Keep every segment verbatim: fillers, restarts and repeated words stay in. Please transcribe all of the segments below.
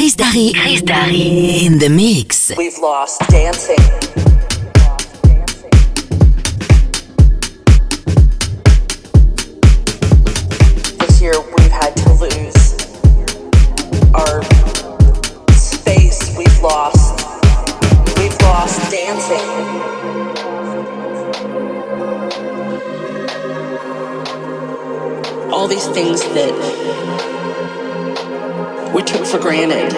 Chris Darry. Chris Darry in the mix. We've lost dancing. This year we've had to lose our space. We've lost. We've lost dancing. All these things that we took for granted.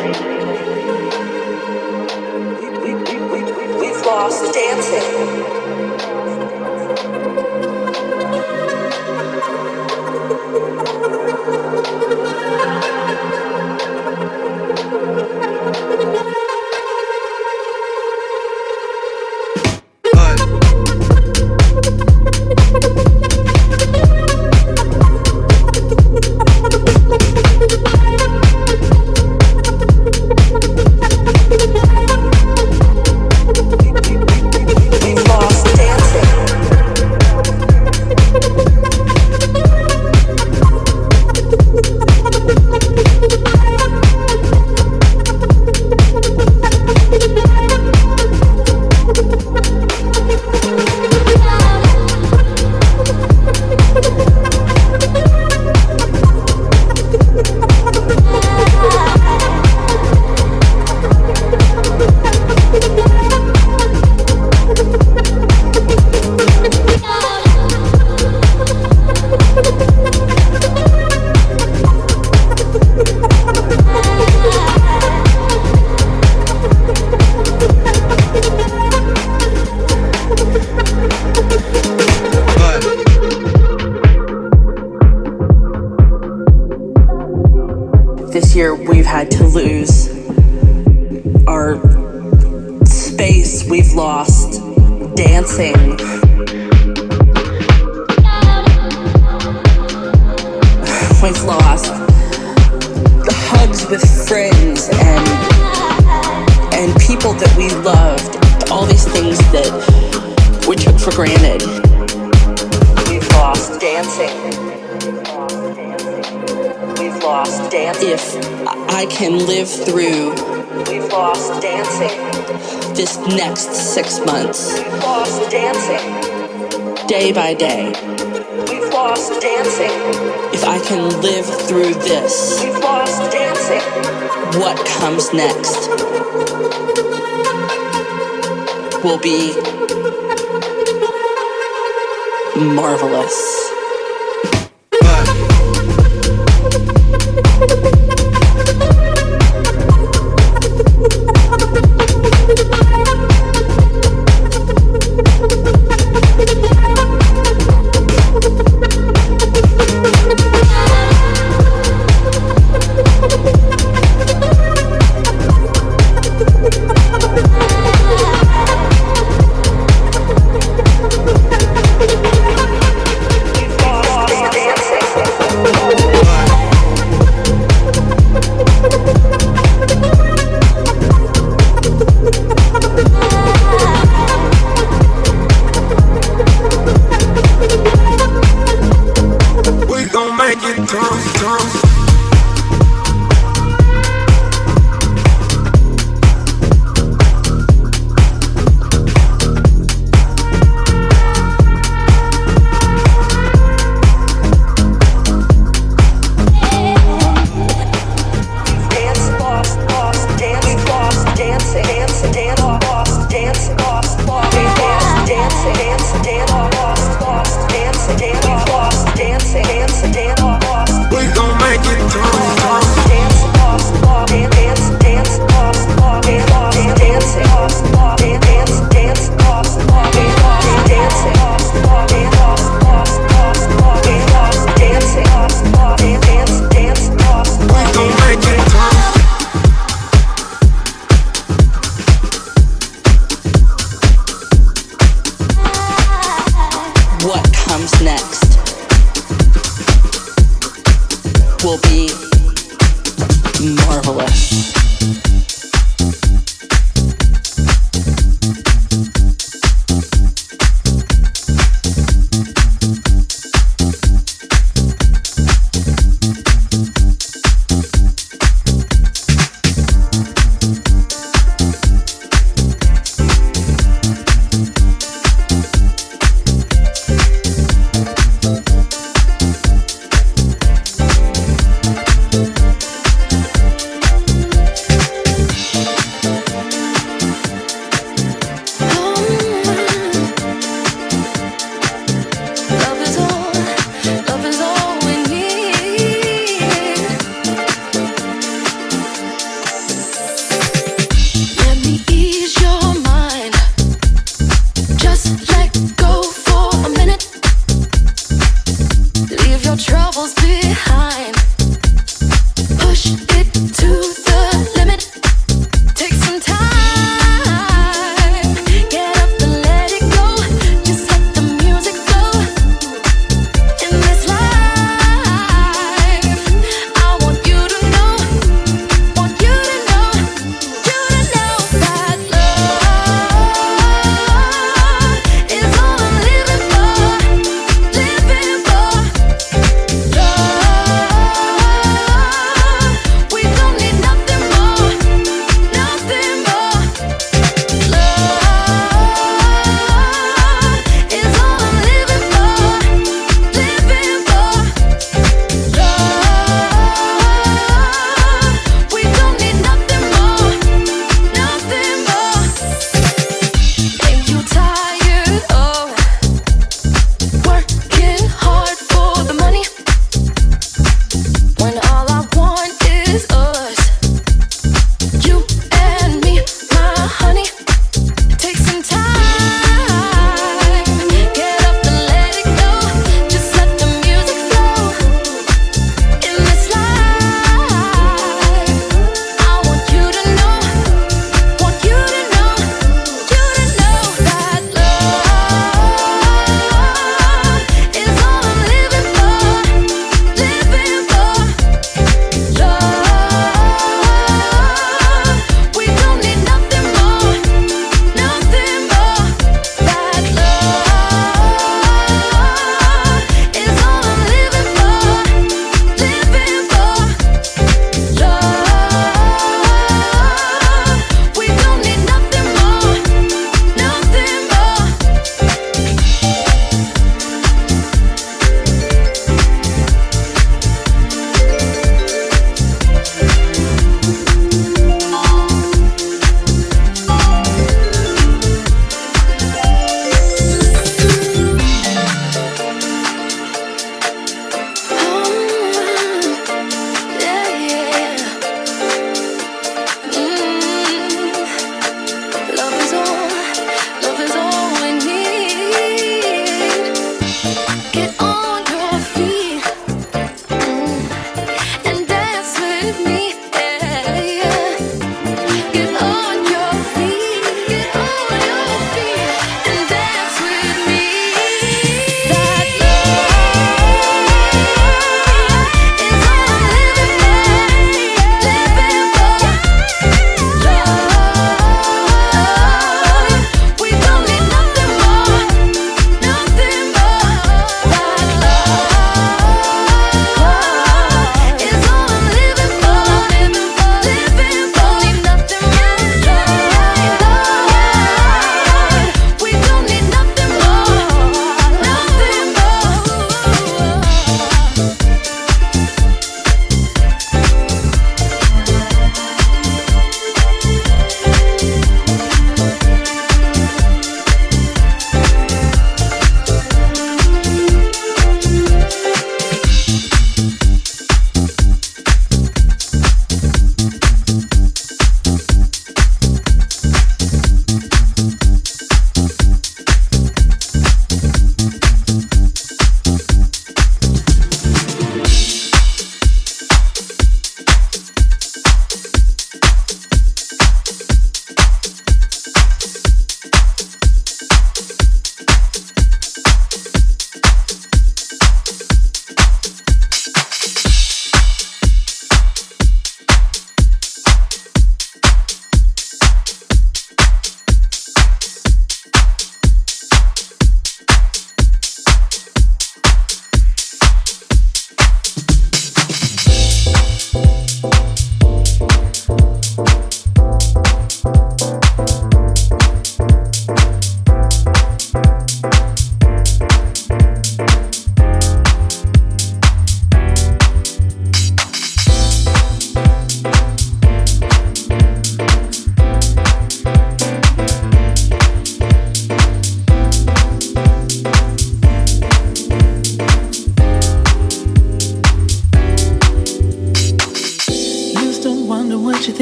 We, we, we, we, we've lost dancing. Next will be marvelous.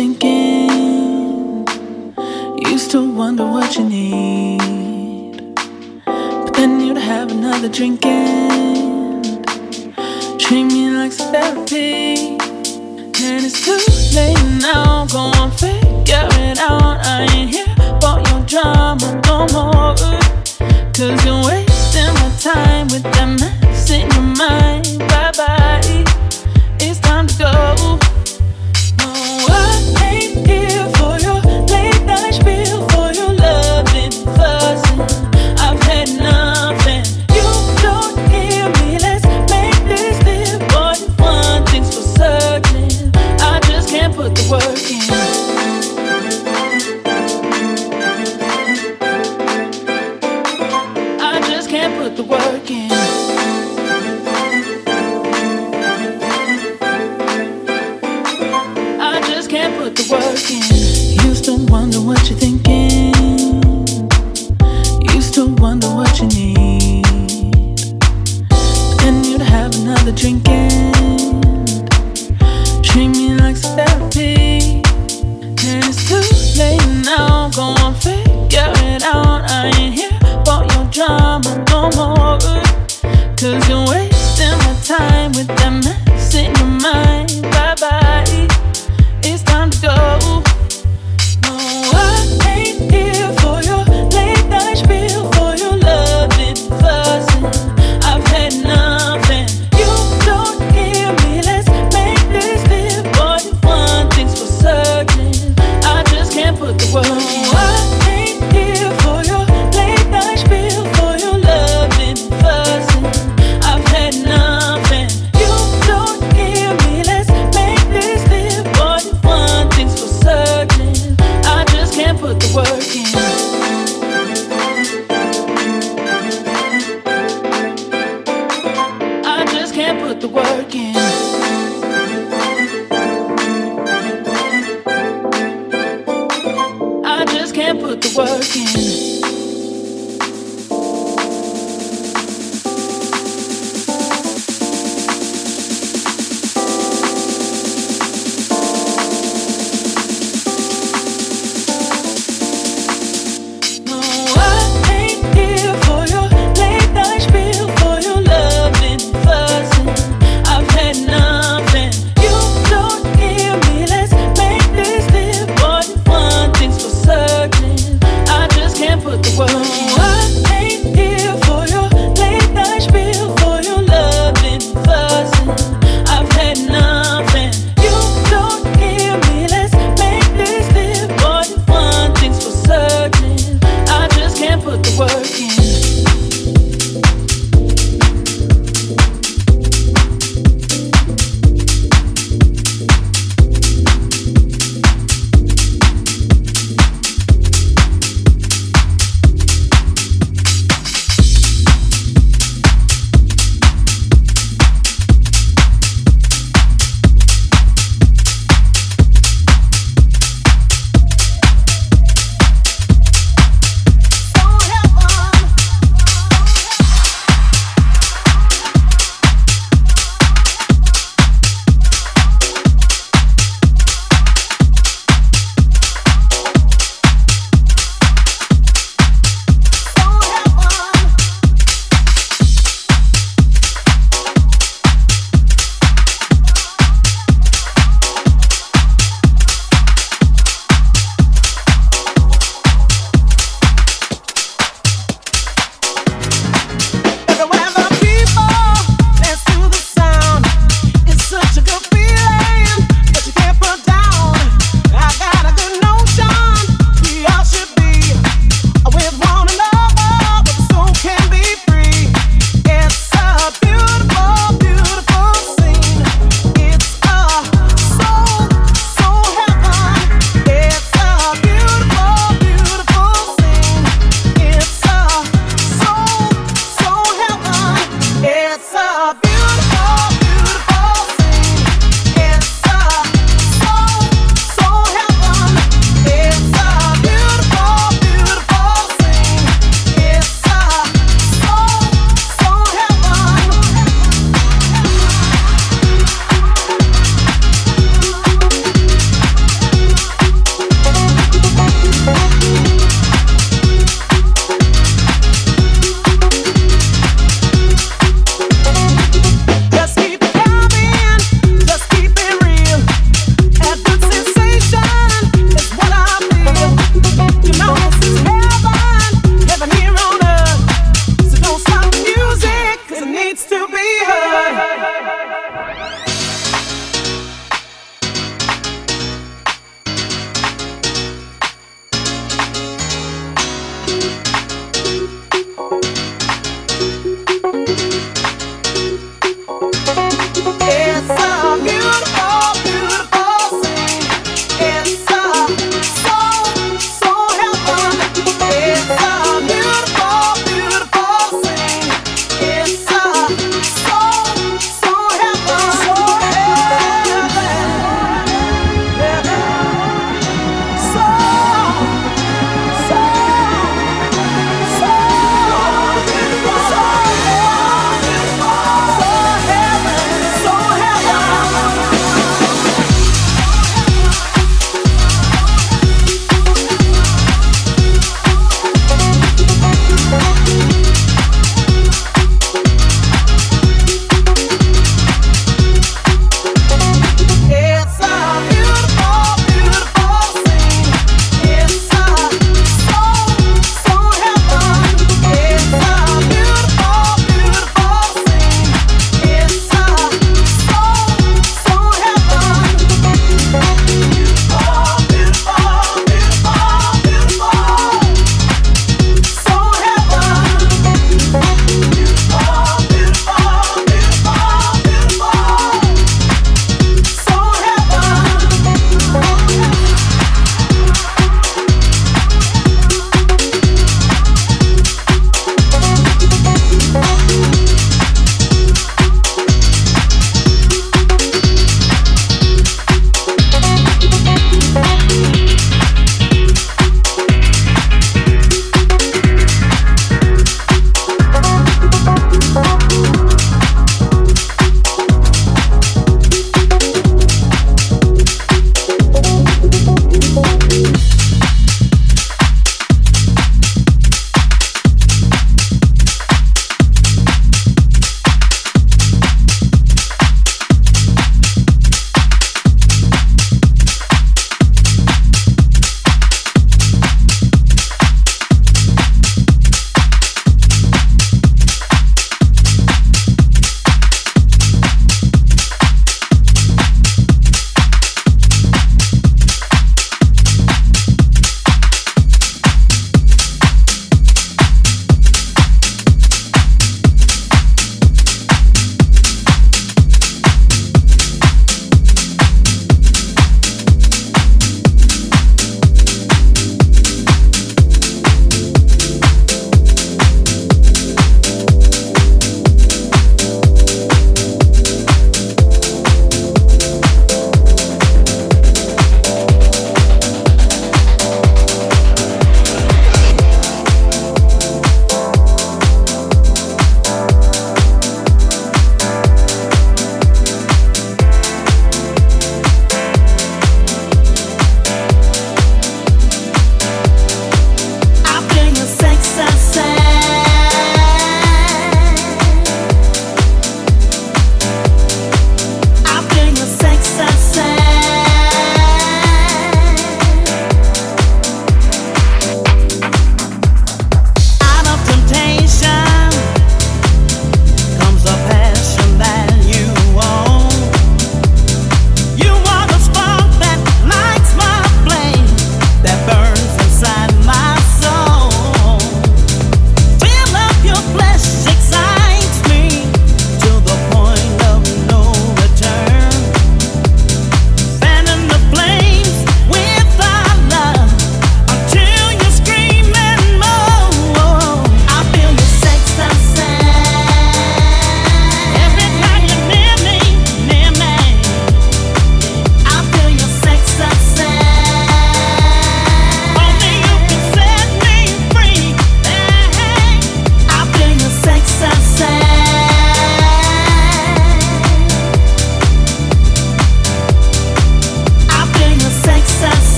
thinking. Used to wonder what you need, but then you'd have another drink and treat me like therapy. And it's too late now, go and figure it out. I ain't here for your drama no more, cause you're wasting my time with that mess in your mind. Bye bye, it's time to go.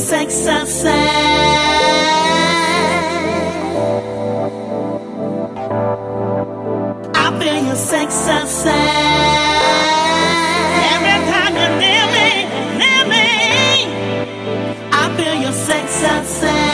sex outside. I feel your sex outside. Every time you're near me, near me. I feel your sex outside.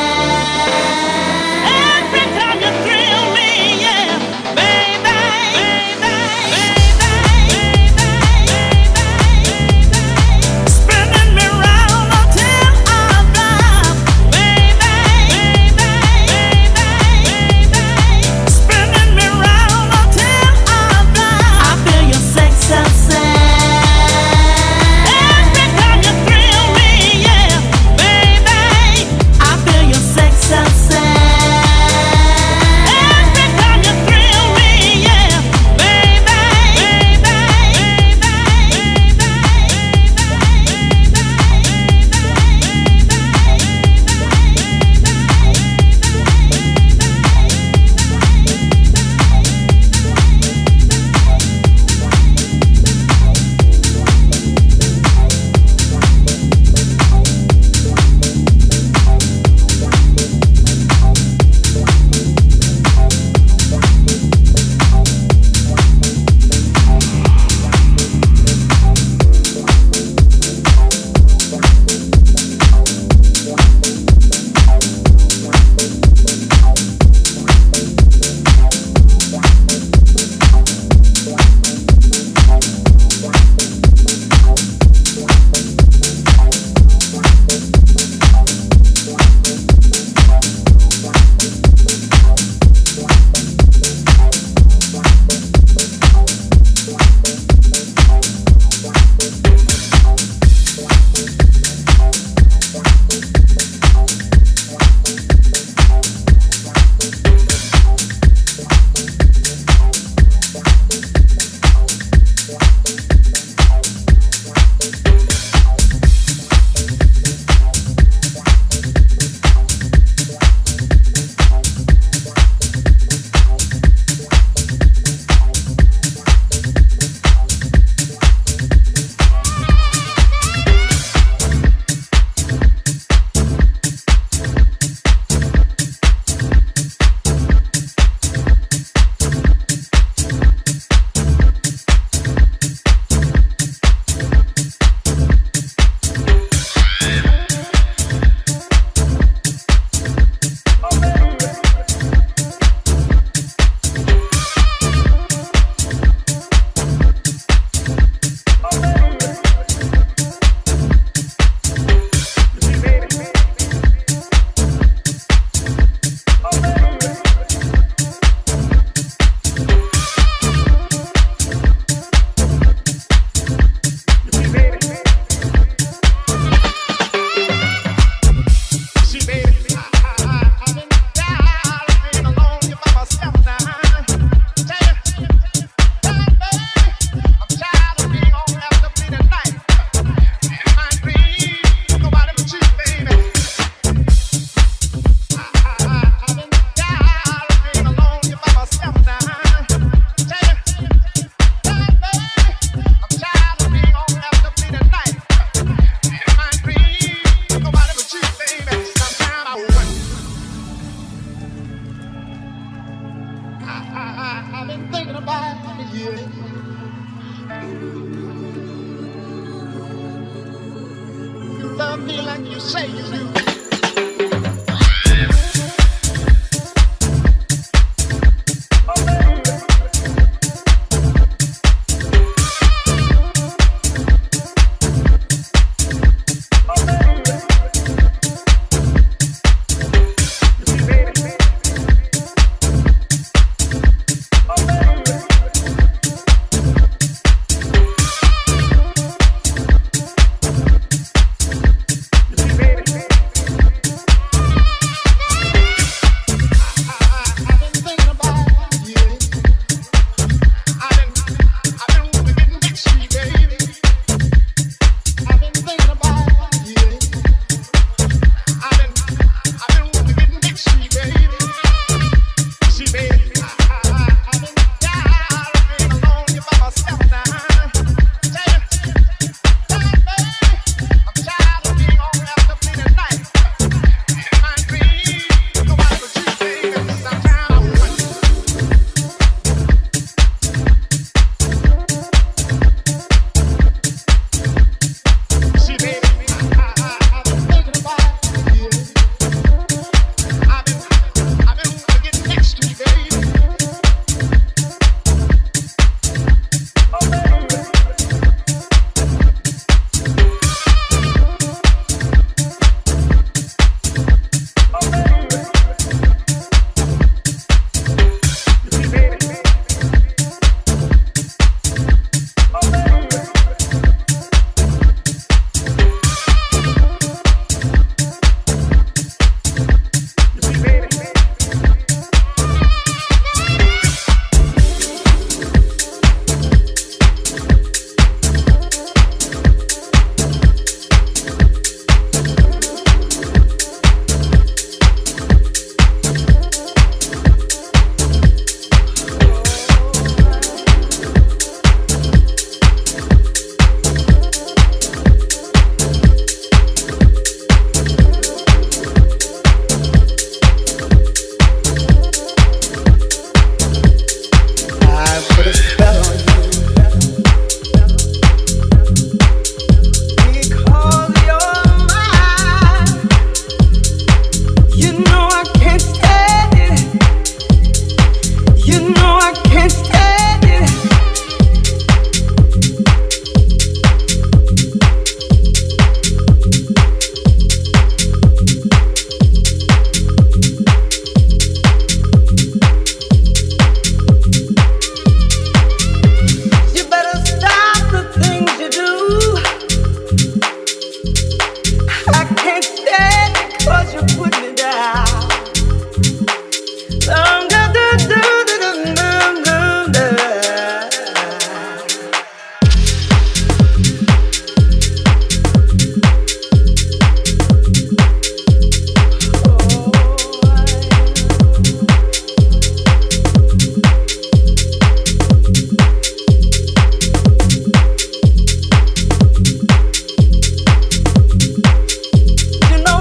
You know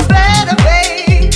better, babe.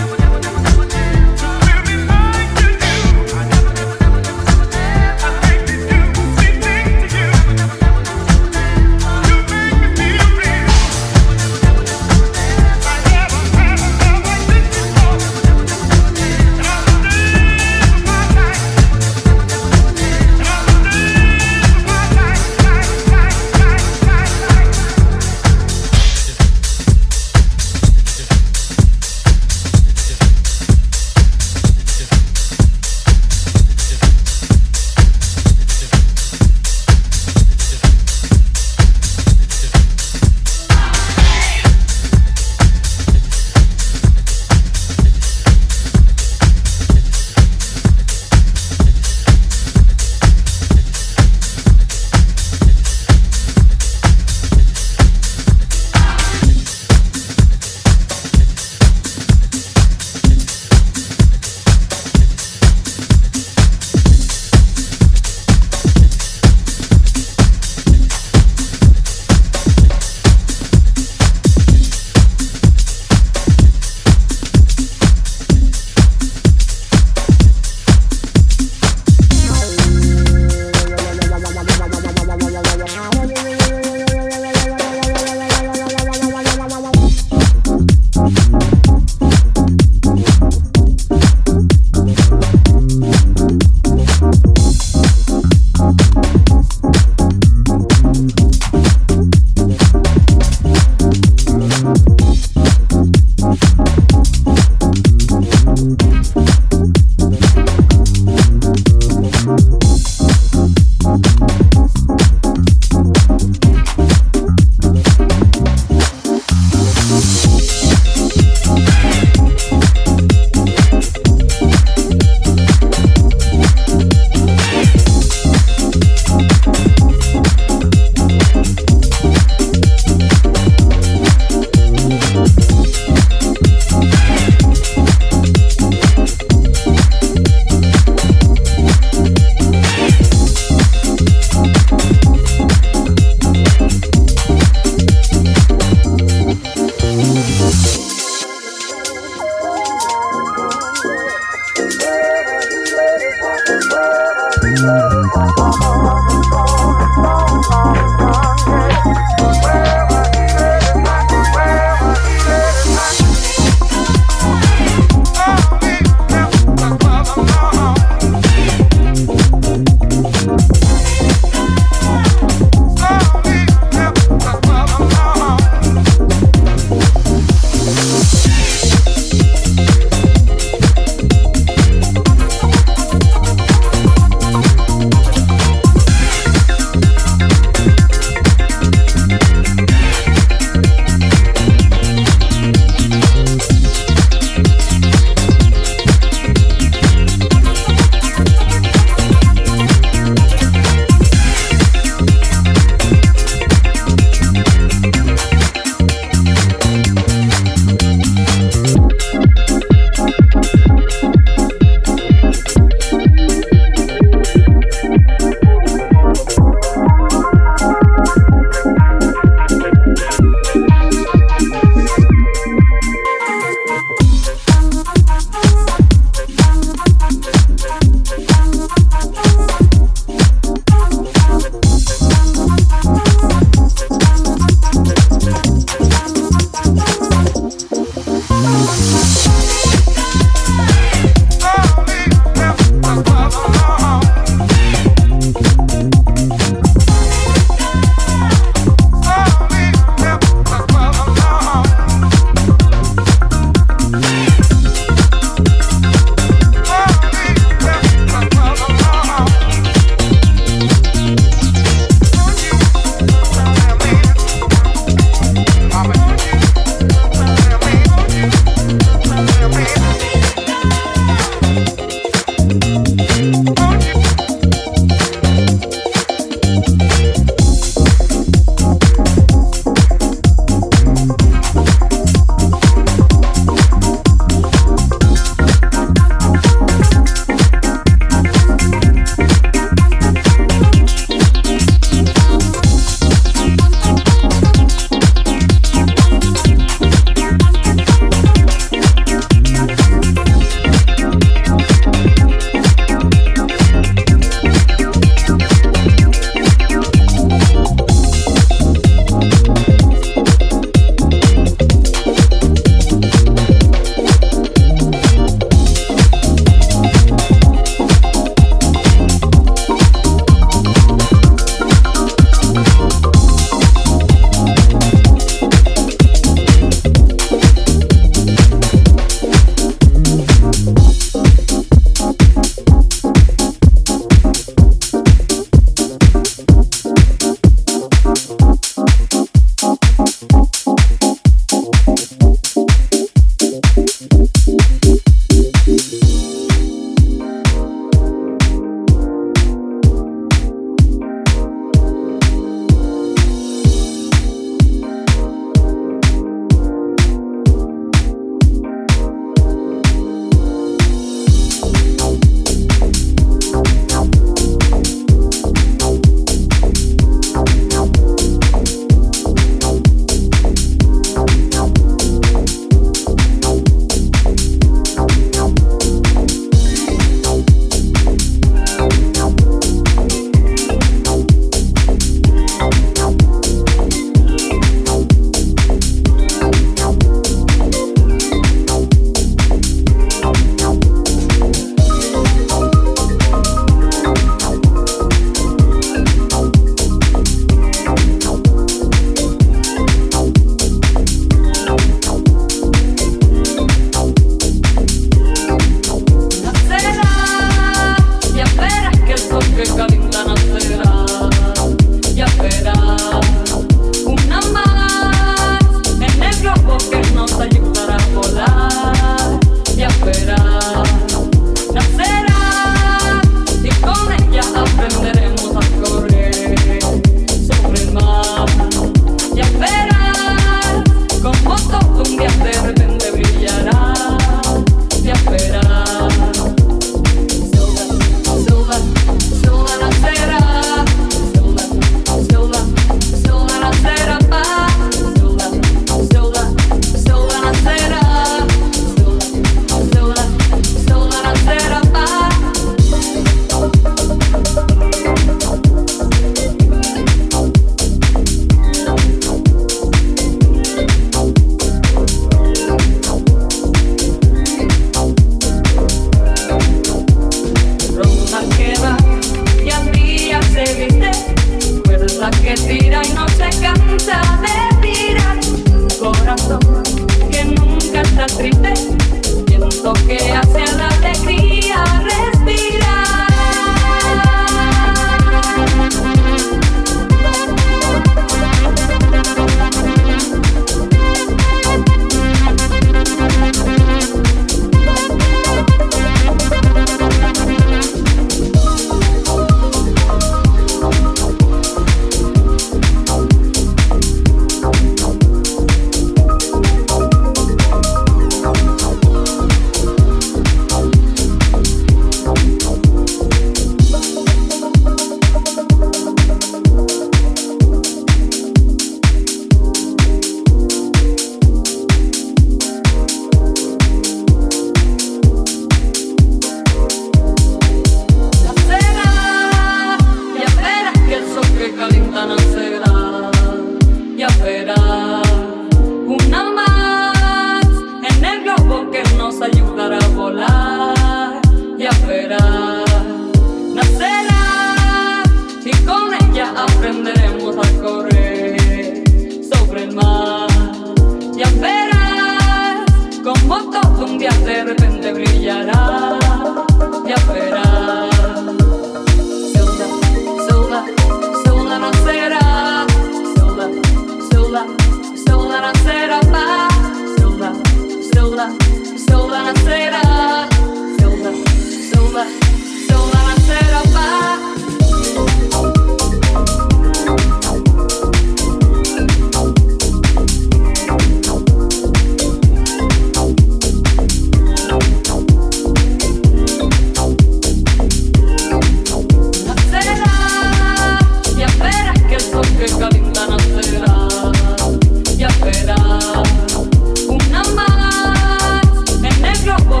Una más en el globo.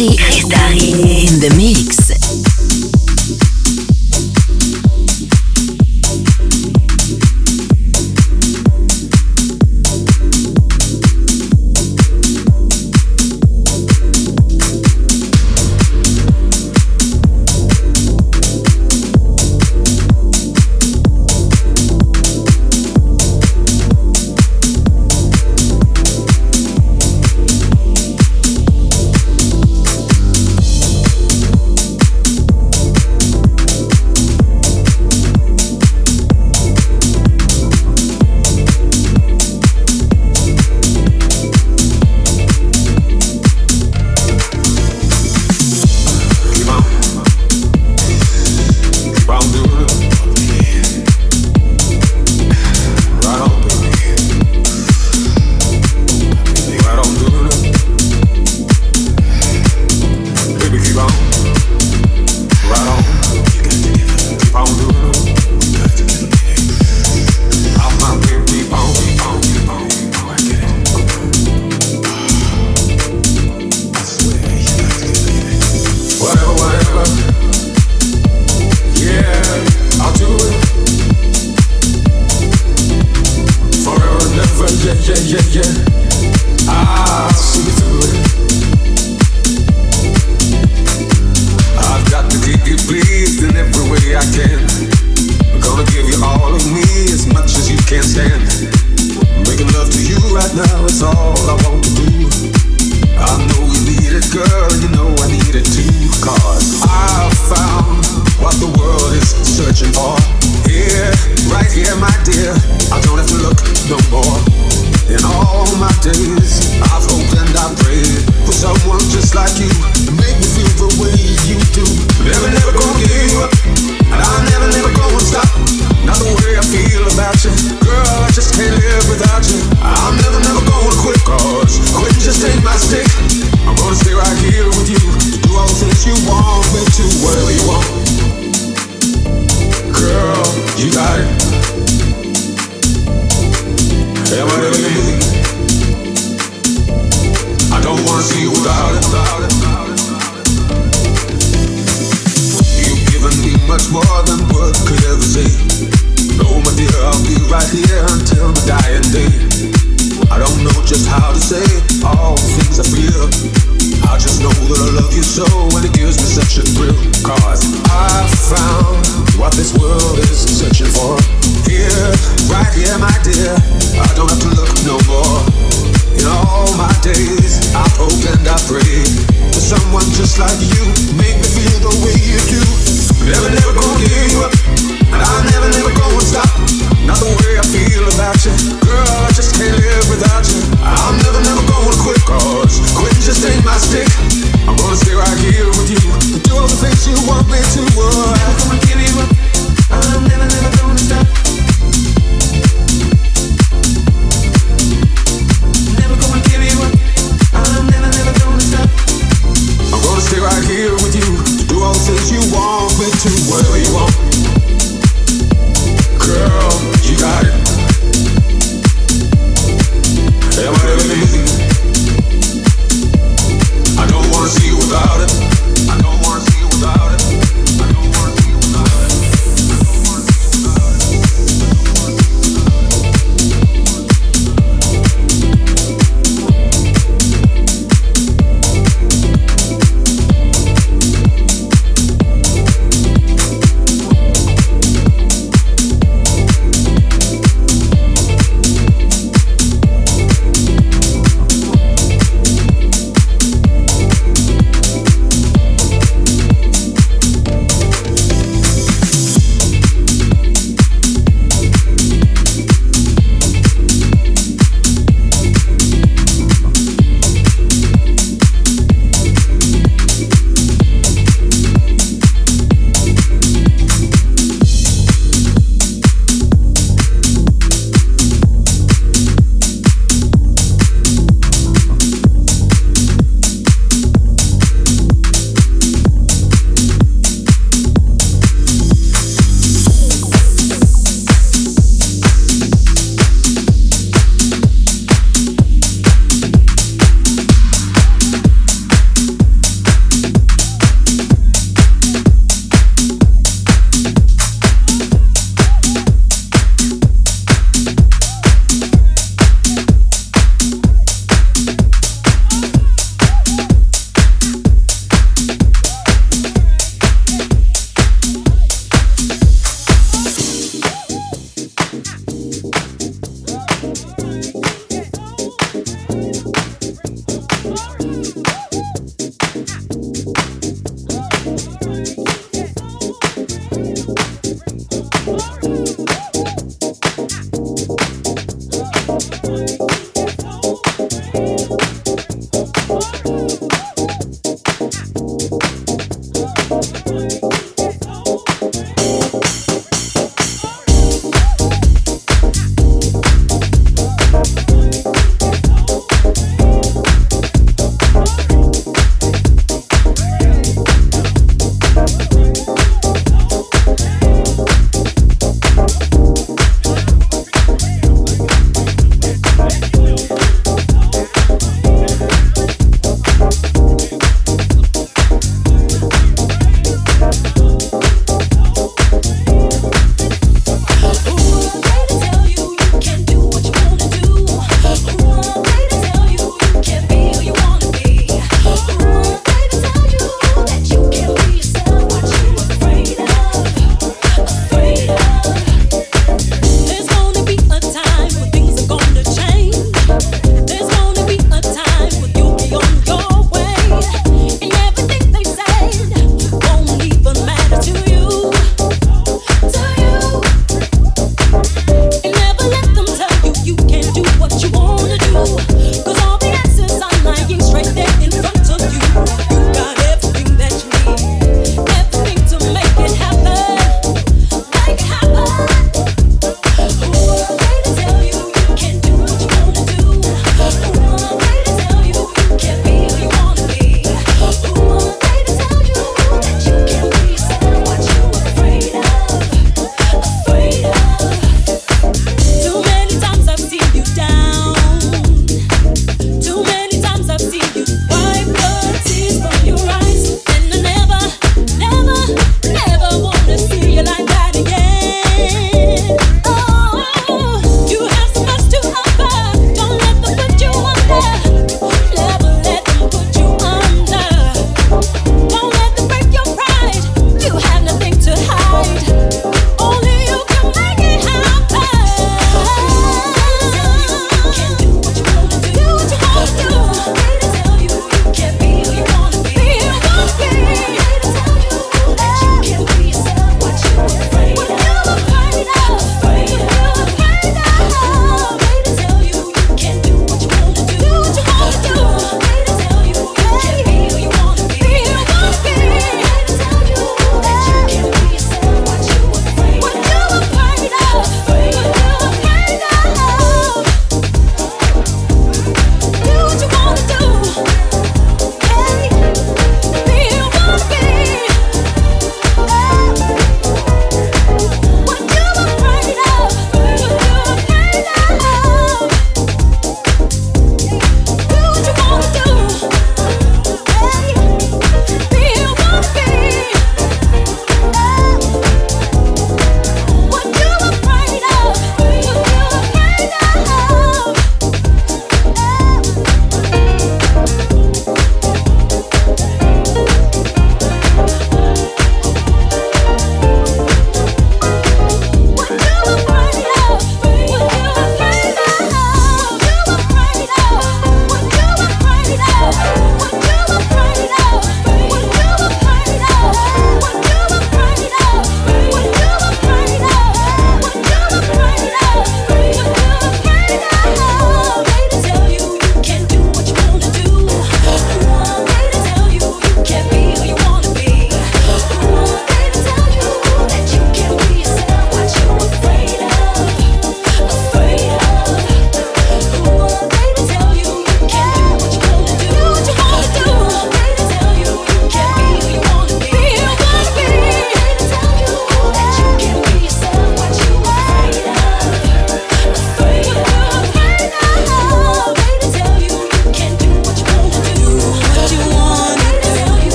Dari Chris Dari in the mix.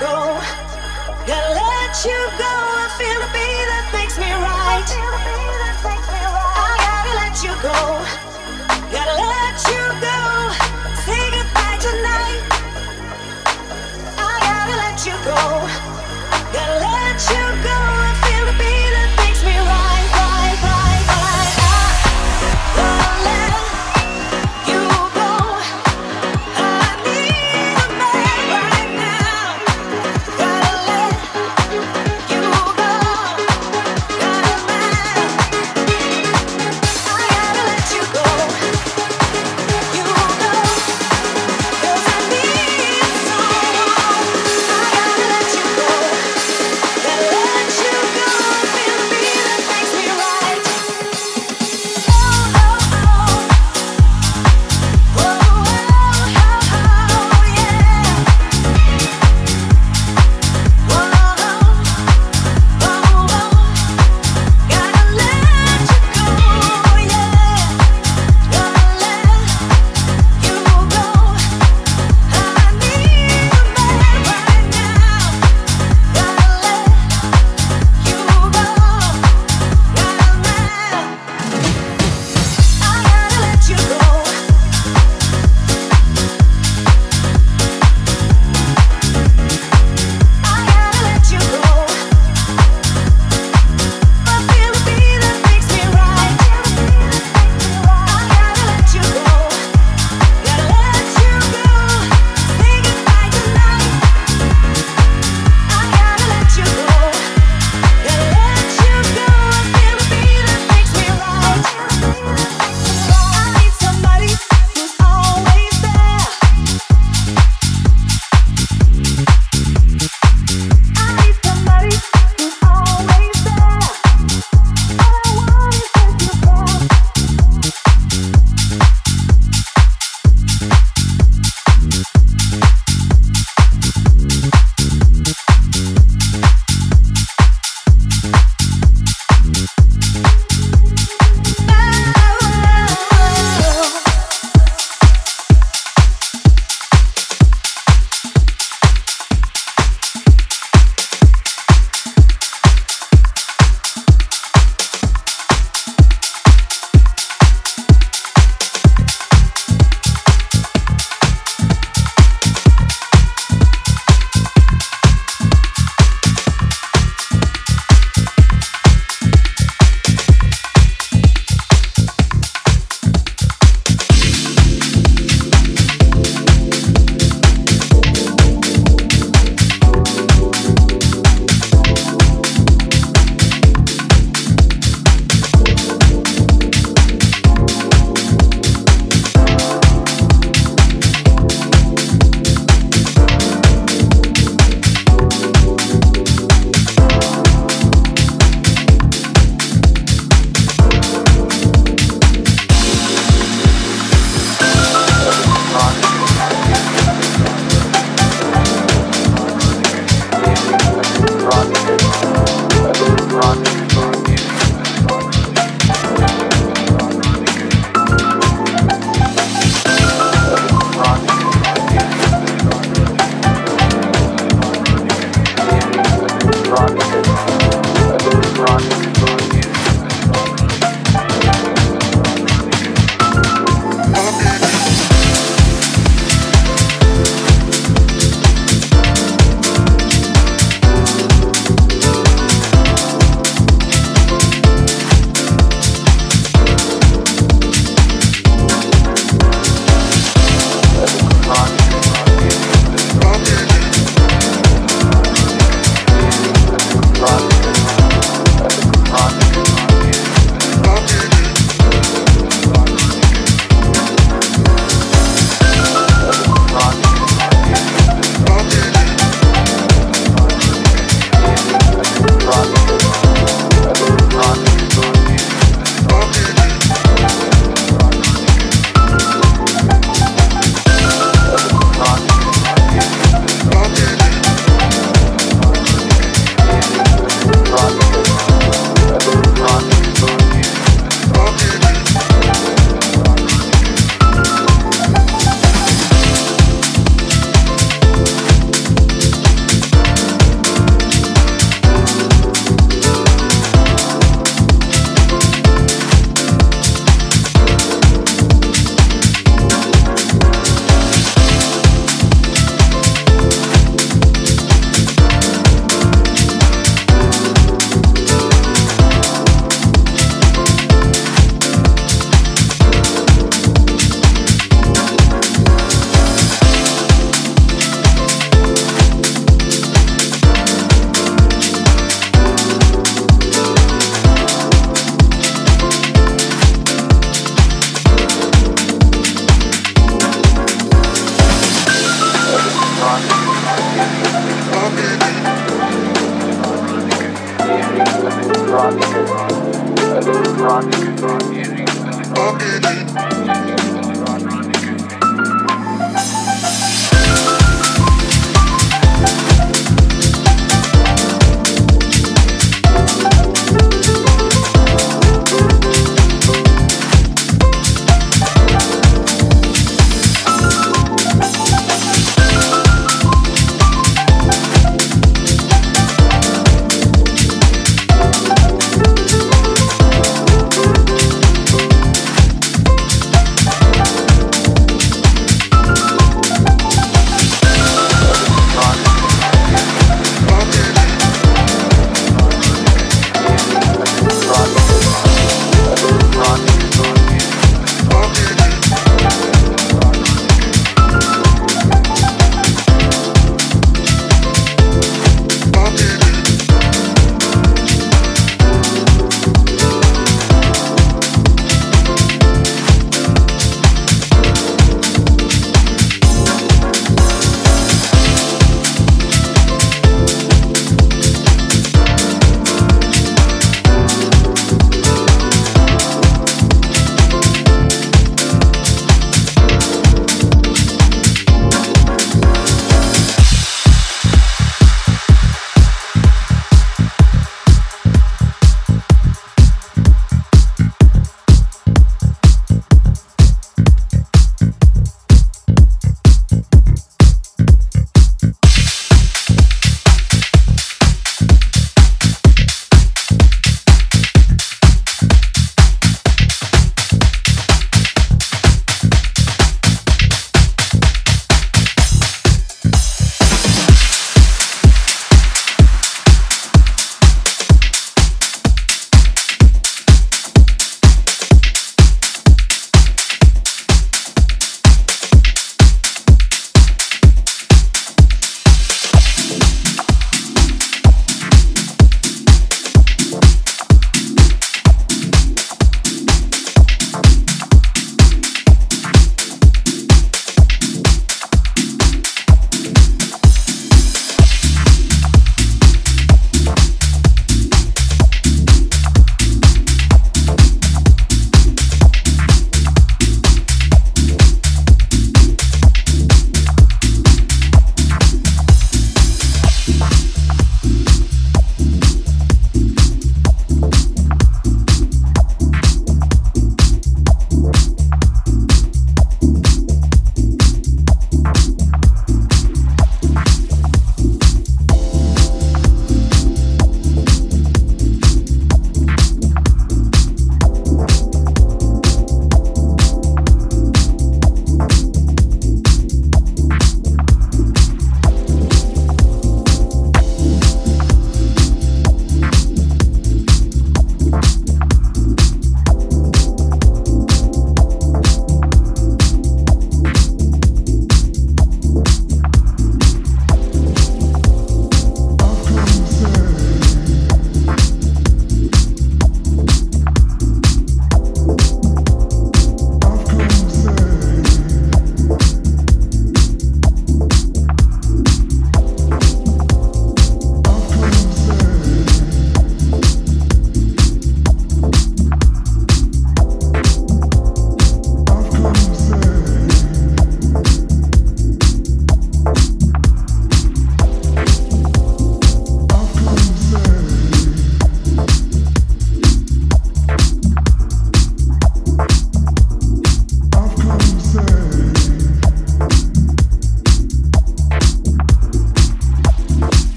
go. Gotta let you go. I feel the beat that makes me right. I gotta let you go. Gotta let you go. Say goodbye tonight. I gotta let you go. Gotta let you go. I feel the beat that makes me right, right, right, right. I,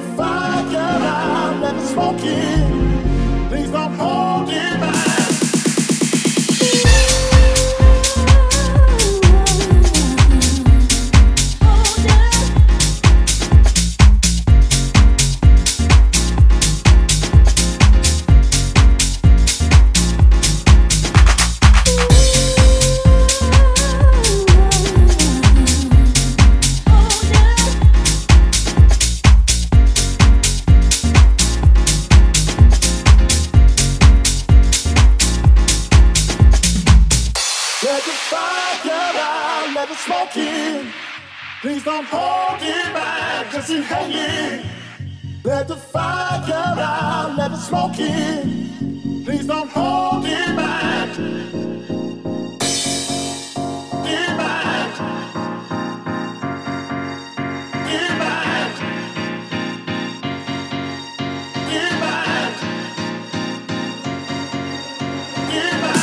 the fire out, let the smoke in. Please don't hold it back. Please don't hold it back, just keep hanging. Let the fire out, let the smoke in. Please don't hold it back. Get back. Get back. Get back. Get back.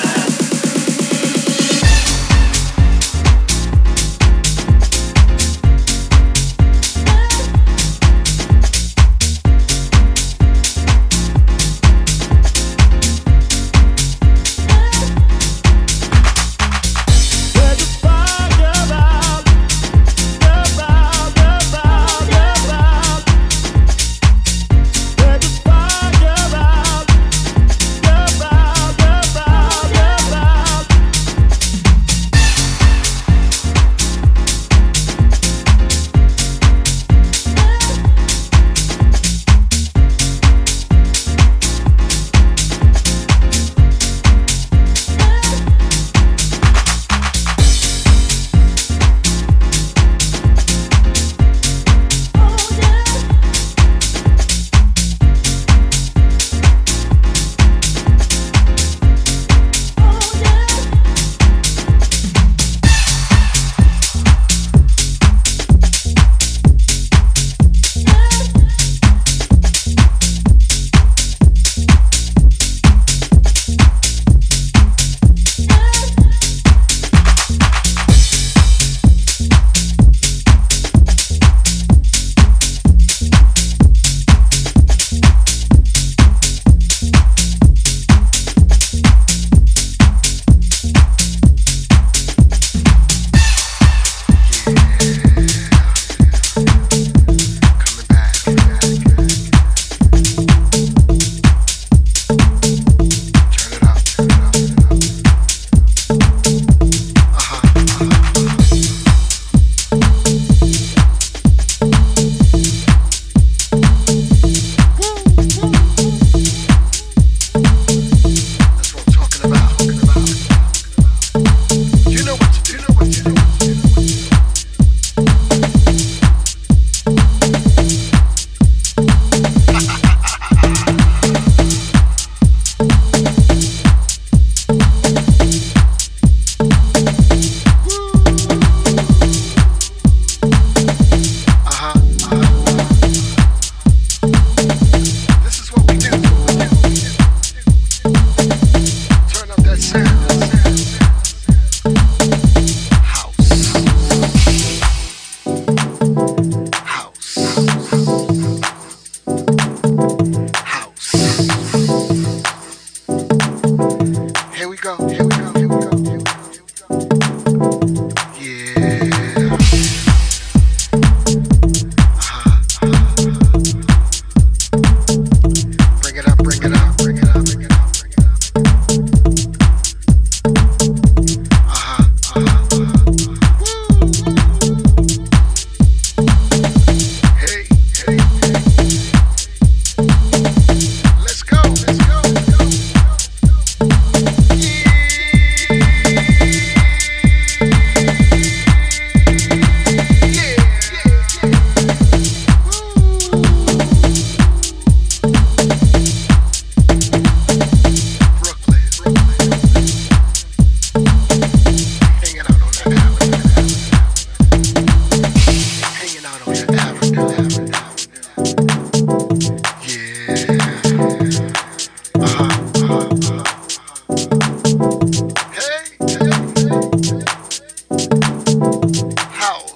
House.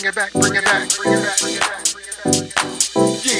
bring it back, bring it back, bring it back, bring it back, bring it back, bring it back. Yeah.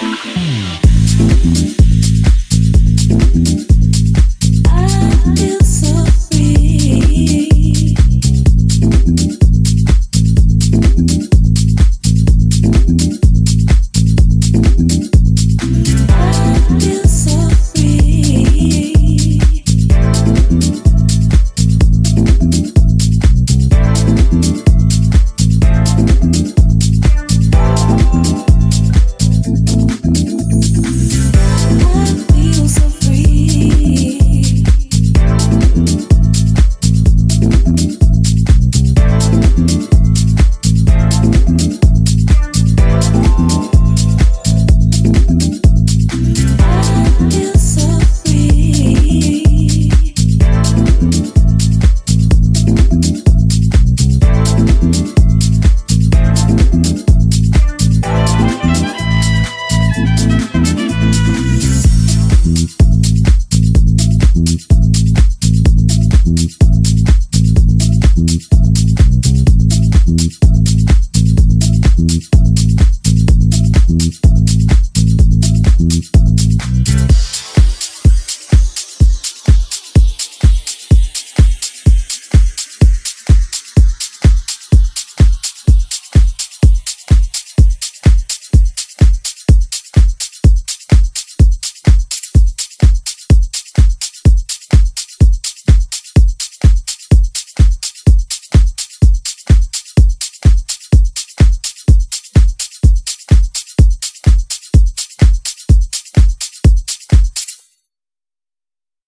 Oh, shit.